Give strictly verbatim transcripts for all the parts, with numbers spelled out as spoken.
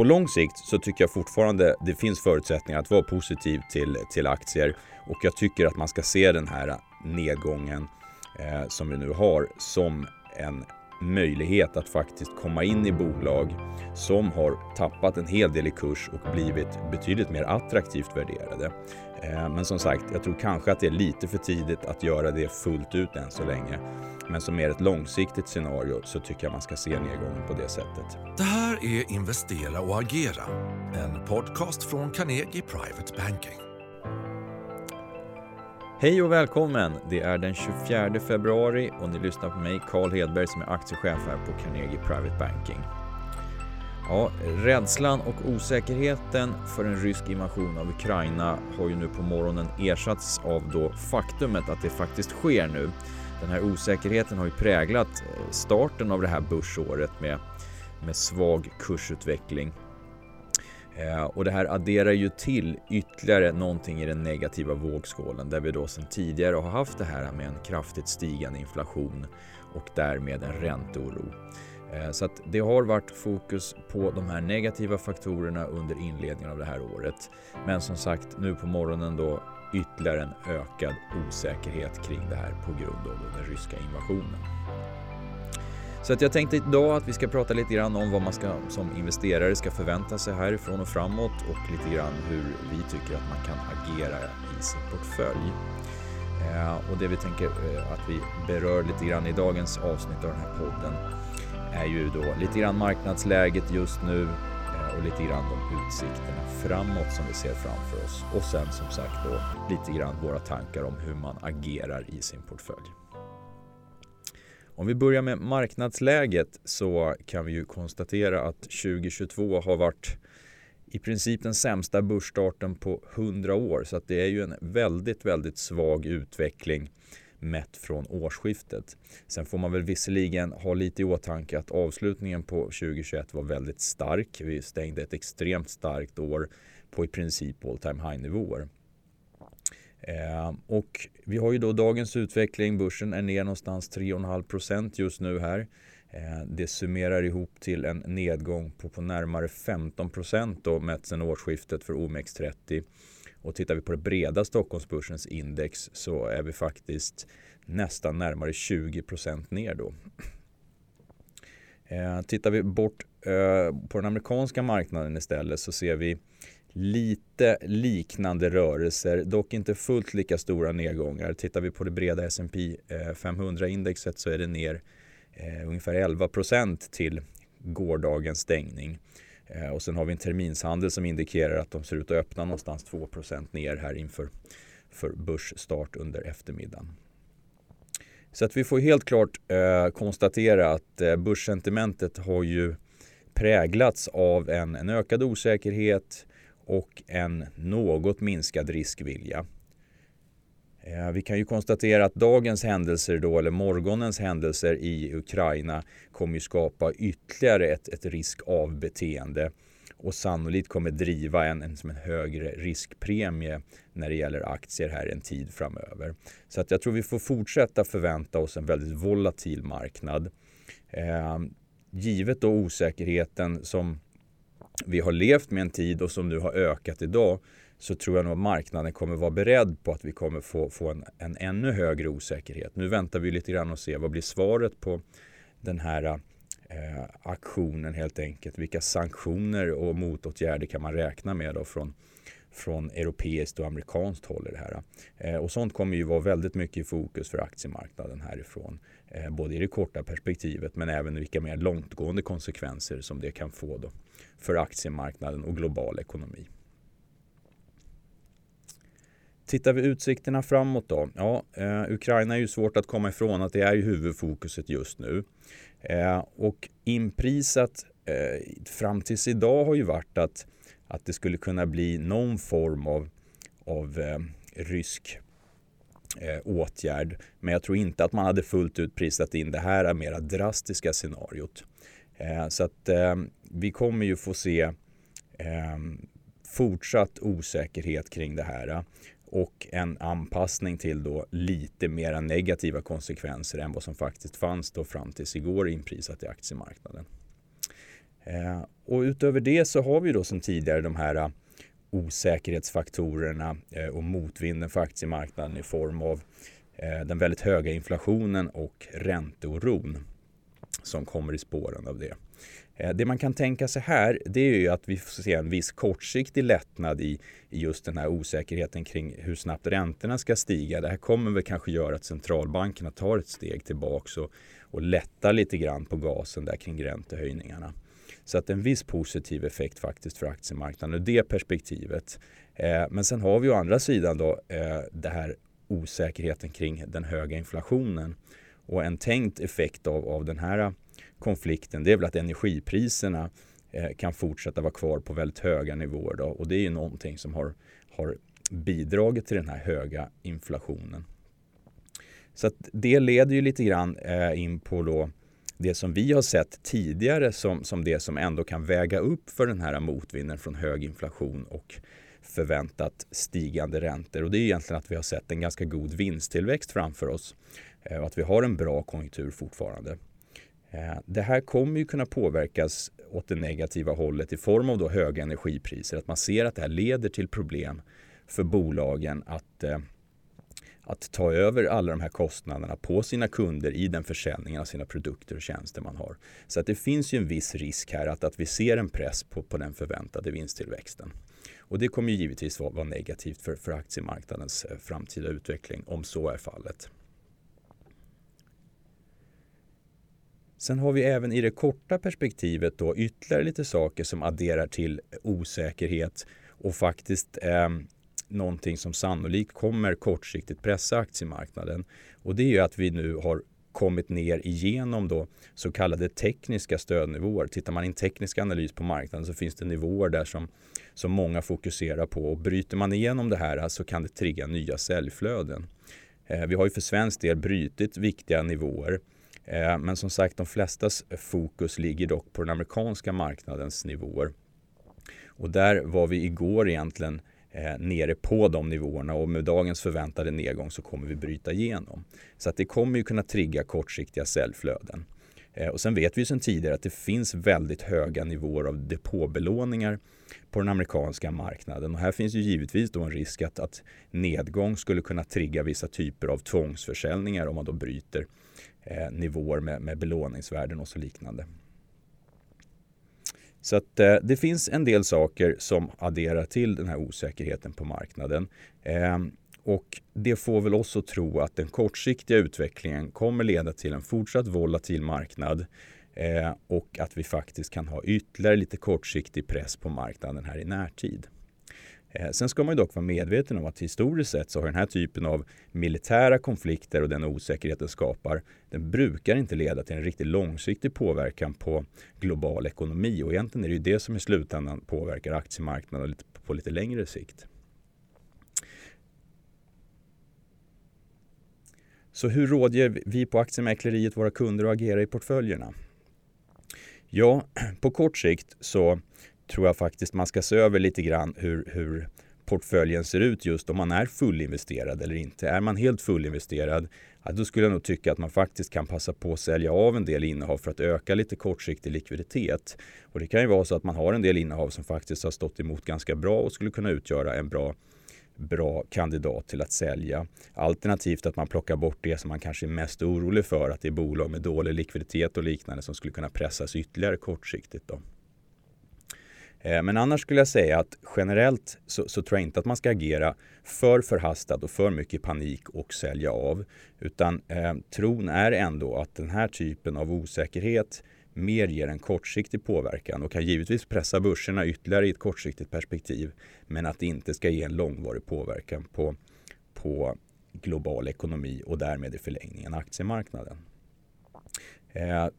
på lång sikt så tycker jag fortfarande det finns förutsättningar att vara positiv till, till aktier. Och jag tycker att man ska se den här nedgången eh, som vi nu har som en möjlighet att faktiskt komma in i bolag som har tappat en hel del i kurs och blivit betydligt mer attraktivt värderade. Men som sagt, jag tror kanske att det är lite för tidigt att göra det fullt ut än så länge. Men som är ett långsiktigt scenario så tycker jag man ska se nedgången på det sättet. Det här är Investera och agera, en podcast från Carnegie Private Banking. Hej och välkommen! Det är den tjugofjärde februari och ni lyssnar på mig, Carl Hedberg, som är aktiechef här på Carnegie Private Banking. Ja, rädslan och osäkerheten för en rysk invasion av Ukraina har ju nu på morgonen ersatts av då faktumet att det faktiskt sker nu. Den här osäkerheten har ju präglat starten av det här börsåret med, med svag kursutveckling. Eh, och det här adderar ju till ytterligare någonting i den negativa vågskålen där vi då sedan tidigare har haft det här med en kraftigt stigande inflation och därmed en ränteoro. Så att det har varit fokus på de här negativa faktorerna under inledningen av det här året. Men som sagt, nu på morgonen då ytterligare en ökad osäkerhet kring det här på grund av den ryska invasionen. Så att jag tänkte idag att vi ska prata lite grann om vad man ska, som investerare ska förvänta sig härifrån och framåt. Och lite grann hur vi tycker att man kan agera i sin portfölj. Och det vi tänker att vi berör lite grann i dagens avsnitt av den här podden är ju då lite grann marknadsläget just nu och lite grann de utsikterna framåt som vi ser framför oss. Och sen som sagt då lite grann våra tankar om hur man agerar i sin portfölj. Om vi börjar med marknadsläget så kan vi ju konstatera att tjugohundratjugotvå har varit i princip den sämsta börsstarten på hundra år. Så att det är ju en väldigt, väldigt svag utveckling mätt från årsskiftet. Sen får man väl visserligen ha lite i åtanke att avslutningen på tjugohundratjugoett var väldigt stark. Vi stängde ett extremt starkt år på i princip all time high nivåer. Eh, och vi har ju då dagens utveckling. Börsen är ner någonstans tre komma fem procent just nu här. Eh, det summerar ihop till en nedgång på, på närmare femton procent då mätt sedan årsskiftet för O M X trettio. Och tittar vi på det breda Stockholmsbörsens index så är vi faktiskt nästan närmare tjugo procent ner då. Eh, tittar vi bort eh, på den amerikanska marknaden istället så ser vi lite liknande rörelser, dock inte fullt lika stora nedgångar. Tittar vi på det breda S and P femhundra-indexet så är det ner eh, ungefär elva procent till gårdagens stängning. Och sen har vi en terminshandel som indikerar att de ser ut att öppna någonstans två procent ner här inför för börsstart under eftermiddagen. Så att vi får helt klart eh, konstatera att eh, börssentimentet har ju präglats av en, en ökad osäkerhet och en något minskad riskvilja. Vi kan ju konstatera att dagens händelser då, eller morgonens händelser i Ukraina kommer ju skapa ytterligare ett, ett riskavbeteende och sannolikt kommer driva en, en, en högre riskpremie när det gäller aktier här en tid framöver. Så att jag tror vi får fortsätta förvänta oss en väldigt volatil marknad. Eh, givet då osäkerheten som vi har levt med en tid och som nu har ökat idag, så tror jag nog att marknaden kommer vara beredd på att vi kommer få, få en, en ännu högre osäkerhet. Nu väntar vi lite grann och ser vad blir svaret på den här eh, aktionen helt enkelt. Vilka sanktioner och motåtgärder kan man räkna med då från, från europeiskt och amerikanskt håll i det här. Eh, och sånt kommer ju vara väldigt mycket i fokus för aktiemarknaden härifrån. Eh, både i det korta perspektivet men även vilka mer långtgående konsekvenser som det kan få då för aktiemarknaden och global ekonomi. Tittar vi utsikterna framåt då? Ja, eh, Ukraina är ju svårt att komma ifrån att det är ju huvudfokuset just nu. Eh, och inprisat eh, fram tills idag har ju varit att, att det skulle kunna bli någon form av, av eh, rysk eh, åtgärd. Men jag tror inte att man hade fullt ut prisat in det här mera drastiska scenariot. Eh, så att eh, vi kommer ju få se eh, fortsatt osäkerhet kring det här. Och en anpassning till då lite mer negativa konsekvenser än vad som faktiskt fanns då fram tills igår inprisat i aktiemarknaden. Eh, Och utöver det så har vi då som tidigare de här osäkerhetsfaktorerna och motvinden för aktiemarknaden i form av den väldigt höga inflationen och ränteoron som kommer i spåren av det. Det man kan tänka sig här, det är ju att vi får se en viss kortsiktig lättnad i just den här osäkerheten kring hur snabbt räntorna ska stiga. Det här kommer väl kanske göra att centralbankerna tar ett steg tillbaka och, och lättar lite grann på gasen där kring räntehöjningarna. Så att en viss positiv effekt faktiskt för aktiemarknaden och det perspektivet. Men sen har vi å andra sidan då det här osäkerheten kring den höga inflationen. Och en tänkt effekt av, av den här konflikten, det är väl att energipriserna eh, kan fortsätta vara kvar på väldigt höga nivåer. Då, och det är ju någonting som har, har bidragit till den här höga inflationen. Så att det leder ju lite grann eh, in på då det som vi har sett tidigare som, som det som ändå kan väga upp för den här motvinden från hög inflation och förväntat stigande räntor. Och det är egentligen att vi har sett en ganska god vinsttillväxt framför oss. Och att vi har en bra konjunktur fortfarande. Det här kommer ju kunna påverkas åt det negativa hållet i form av då höga energipriser. Att man ser att det här leder till problem för bolagen att, att ta över alla de här kostnaderna på sina kunder i den försäljningen av sina produkter och tjänster man har. Så att det finns ju en viss risk här att, att vi ser en press på, på den förväntade vinsttillväxten. Och det kommer ju givetvis vara, vara negativt för, för aktiemarknadens framtida utveckling om så är fallet. Sen har vi även i det korta perspektivet då ytterligare lite saker som adderar till osäkerhet och faktiskt eh, någonting som sannolikt kommer kortsiktigt pressa aktiemarknaden. Och det är ju att vi nu har kommit ner igenom då så kallade tekniska stödnivåer. Tittar man i en teknisk analys på marknaden så finns det nivåer där som, som många fokuserar på. Och bryter man igenom det här så kan det trigga nya säljflöden. Eh, vi har ju för svensk del brytit viktiga nivåer. Men som sagt, de flestas fokus ligger dock på den amerikanska marknadens nivåer. Och där var vi igår egentligen eh, nere på de nivåerna och med dagens förväntade nedgång så kommer vi bryta igenom. Så att det kommer ju kunna trigga kortsiktiga säljflöden. Eh, och sen vet vi ju sedan tidigare att det finns väldigt höga nivåer av depåbelåningar på den amerikanska marknaden. Och här finns ju givetvis då en risk att, att nedgång skulle kunna trigga vissa typer av tvångsförsäljningar om man då bryter Eh, nivåer med, med belåningsvärden och så liknande. Så att, eh, det finns en del saker som adderar till den här osäkerheten på marknaden. Eh, och det får väl oss att tro att den kortsiktiga utvecklingen kommer leda till en fortsatt volatil marknad. Eh, och att vi faktiskt kan ha ytterligare lite kortsiktig press på marknaden här i närtid. Sen ska man ju dock vara medveten om att historiskt sett så har den här typen av militära konflikter och den osäkerheten skapar, den brukar inte leda till en riktigt långsiktig påverkan på global ekonomi. Och egentligen är det ju det som i slutändan påverkar aktiemarknaden på lite längre sikt. Så hur rådger vi på aktiemäkleriet våra kunder att agera i portföljerna? Ja, på kort sikt så tror jag faktiskt man ska se över lite grann hur, hur portföljen ser ut just om man är fullinvesterad eller inte. Är man helt fullinvesterad, ja, då skulle jag nog tycka att man faktiskt kan passa på att sälja av en del innehav för att öka lite kortsiktig likviditet. Och det kan ju vara så att man har en del innehav som faktiskt har stått emot ganska bra och skulle kunna utgöra en bra, bra kandidat till att sälja. Alternativt att man plockar bort det som man kanske är mest orolig för, att det är bolag med dålig likviditet och liknande som skulle kunna pressas ytterligare kortsiktigt då. Men annars skulle jag säga att generellt så, så tror jag inte att man ska agera för förhastat och för mycket panik och sälja av. Utan eh, tron är ändå att den här typen av osäkerhet mer ger en kortsiktig påverkan och kan givetvis pressa börserna ytterligare i ett kortsiktigt perspektiv. Men att det inte ska ge en långvarig påverkan på, på global ekonomi och därmed i förlängningen aktiemarknaden.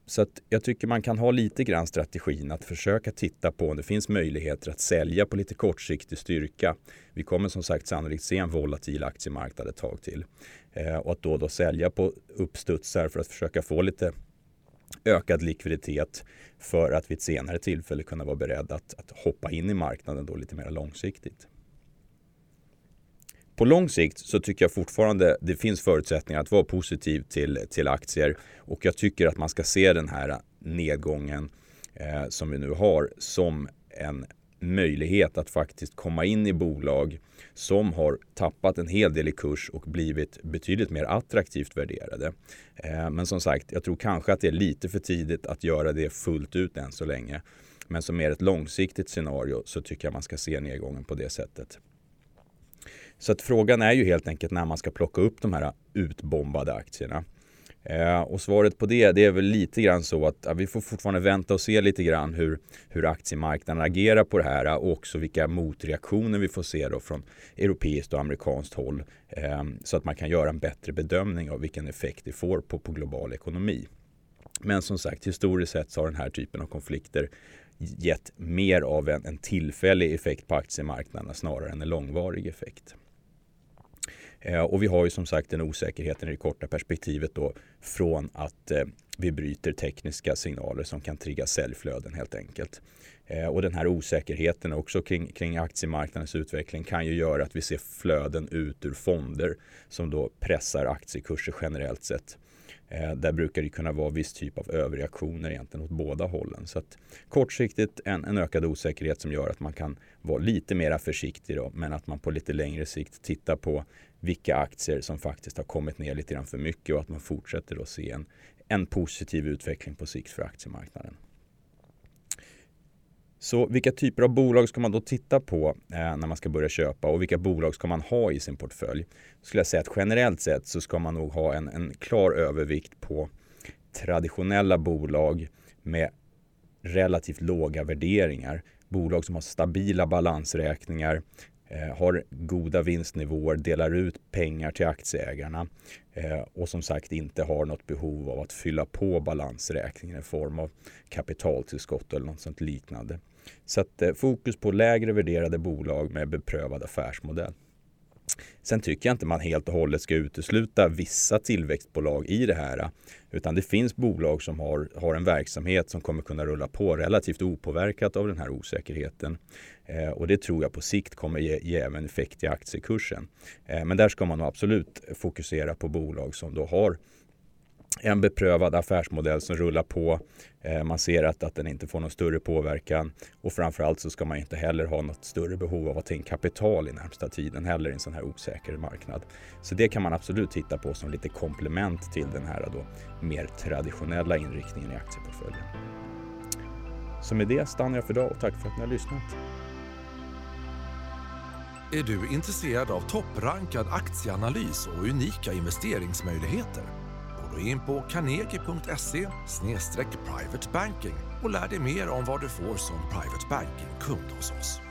Så att jag tycker man kan ha lite grann strategin att försöka titta på om det finns möjligheter att sälja på lite kortsiktig styrka. Vi kommer som sagt sannolikt se en volatil aktiemarknad ett tag till. Och att då, då sälja på uppstudsar för att försöka få lite ökad likviditet för att vid ett senare tillfälle kunna vara beredd att, att hoppa in i marknaden då lite mer långsiktigt. På lång sikt så tycker jag fortfarande det finns förutsättningar att vara positiv till, till aktier och jag tycker att man ska se den här nedgången eh, som vi nu har som en möjlighet att faktiskt komma in i bolag som har tappat en hel del i kurs och blivit betydligt mer attraktivt värderade. Eh, men som sagt, jag tror kanske att det är lite för tidigt att göra det fullt ut än så länge. Men som är ett långsiktigt scenario så tycker jag man ska se nedgången på det sättet. Så att frågan är ju helt enkelt när man ska plocka upp de här utbombade aktierna. Eh, och svaret på det, det är väl lite grann så att ja, vi får fortfarande vänta och se lite grann hur, hur aktiemarknaden agerar på det här och också vilka motreaktioner vi får se då från europeiskt och amerikanskt håll eh, så att man kan göra en bättre bedömning av vilken effekt det får på, på global ekonomi. Men som sagt, historiskt sett så har den här typen av konflikter gett mer av en, en tillfällig effekt på aktiemarknaden snarare än en långvarig effekt. Och vi har ju som sagt den osäkerheten i det korta perspektivet då från att vi bryter tekniska signaler som kan trigga säljflöden helt enkelt. Och den här osäkerheten också kring, kring aktiemarknadens utveckling kan ju göra att vi ser flöden ut ur fonder som då pressar aktiekurser generellt sett. Där brukar det kunna vara viss typ av överreaktioner egentligen åt båda hållen. Så att kortsiktigt en, en ökad osäkerhet som gör att man kan vara lite mer försiktig då, men att man på lite längre sikt tittar på vilka aktier som faktiskt har kommit ner lite grann för mycket och att man fortsätter då se en, en positiv utveckling på sikt för aktiemarknaden. Så vilka typer av bolag ska man då titta på eh, när man ska börja köpa och vilka bolag ska man ha i sin portfölj? Skulle jag säga att generellt sett så ska man nog ha en, en klar övervikt på traditionella bolag med relativt låga värderingar. Bolag som har stabila balansräkningar, eh, har goda vinstnivåer, delar ut pengar till aktieägarna eh, och som sagt inte har något behov av att fylla på balansräkningen i form av kapitaltillskott eller något sånt liknande. Så att, eh, fokus på lägre värderade bolag med beprövad affärsmodell. Sen tycker jag inte man helt och hållet ska utesluta vissa tillväxtbolag i det här. Utan det finns bolag som har, har en verksamhet som kommer kunna rulla på relativt opåverkat av den här osäkerheten. Eh, och det tror jag på sikt kommer ge, ge även effekt i aktiekursen. Eh, men där ska man absolut fokusera på bolag som då har en beprövad affärsmodell som rullar på. Man ser att, att den inte får någon större påverkan. Och framförallt så ska man inte heller ha något större behov av att ta in kapital i närmsta tiden heller i en sån här osäker marknad. Så det kan man absolut titta på som lite komplement till den här då mer traditionella inriktningen i aktieportföljen. Så med det stannar jag för idag och tack för att ni har lyssnat. Är du intresserad av topprankad aktieanalys och unika investeringsmöjligheter? Gå in på carnegie punkt se slash private banking och lär dig mer om vad du får som private banking-kund hos oss.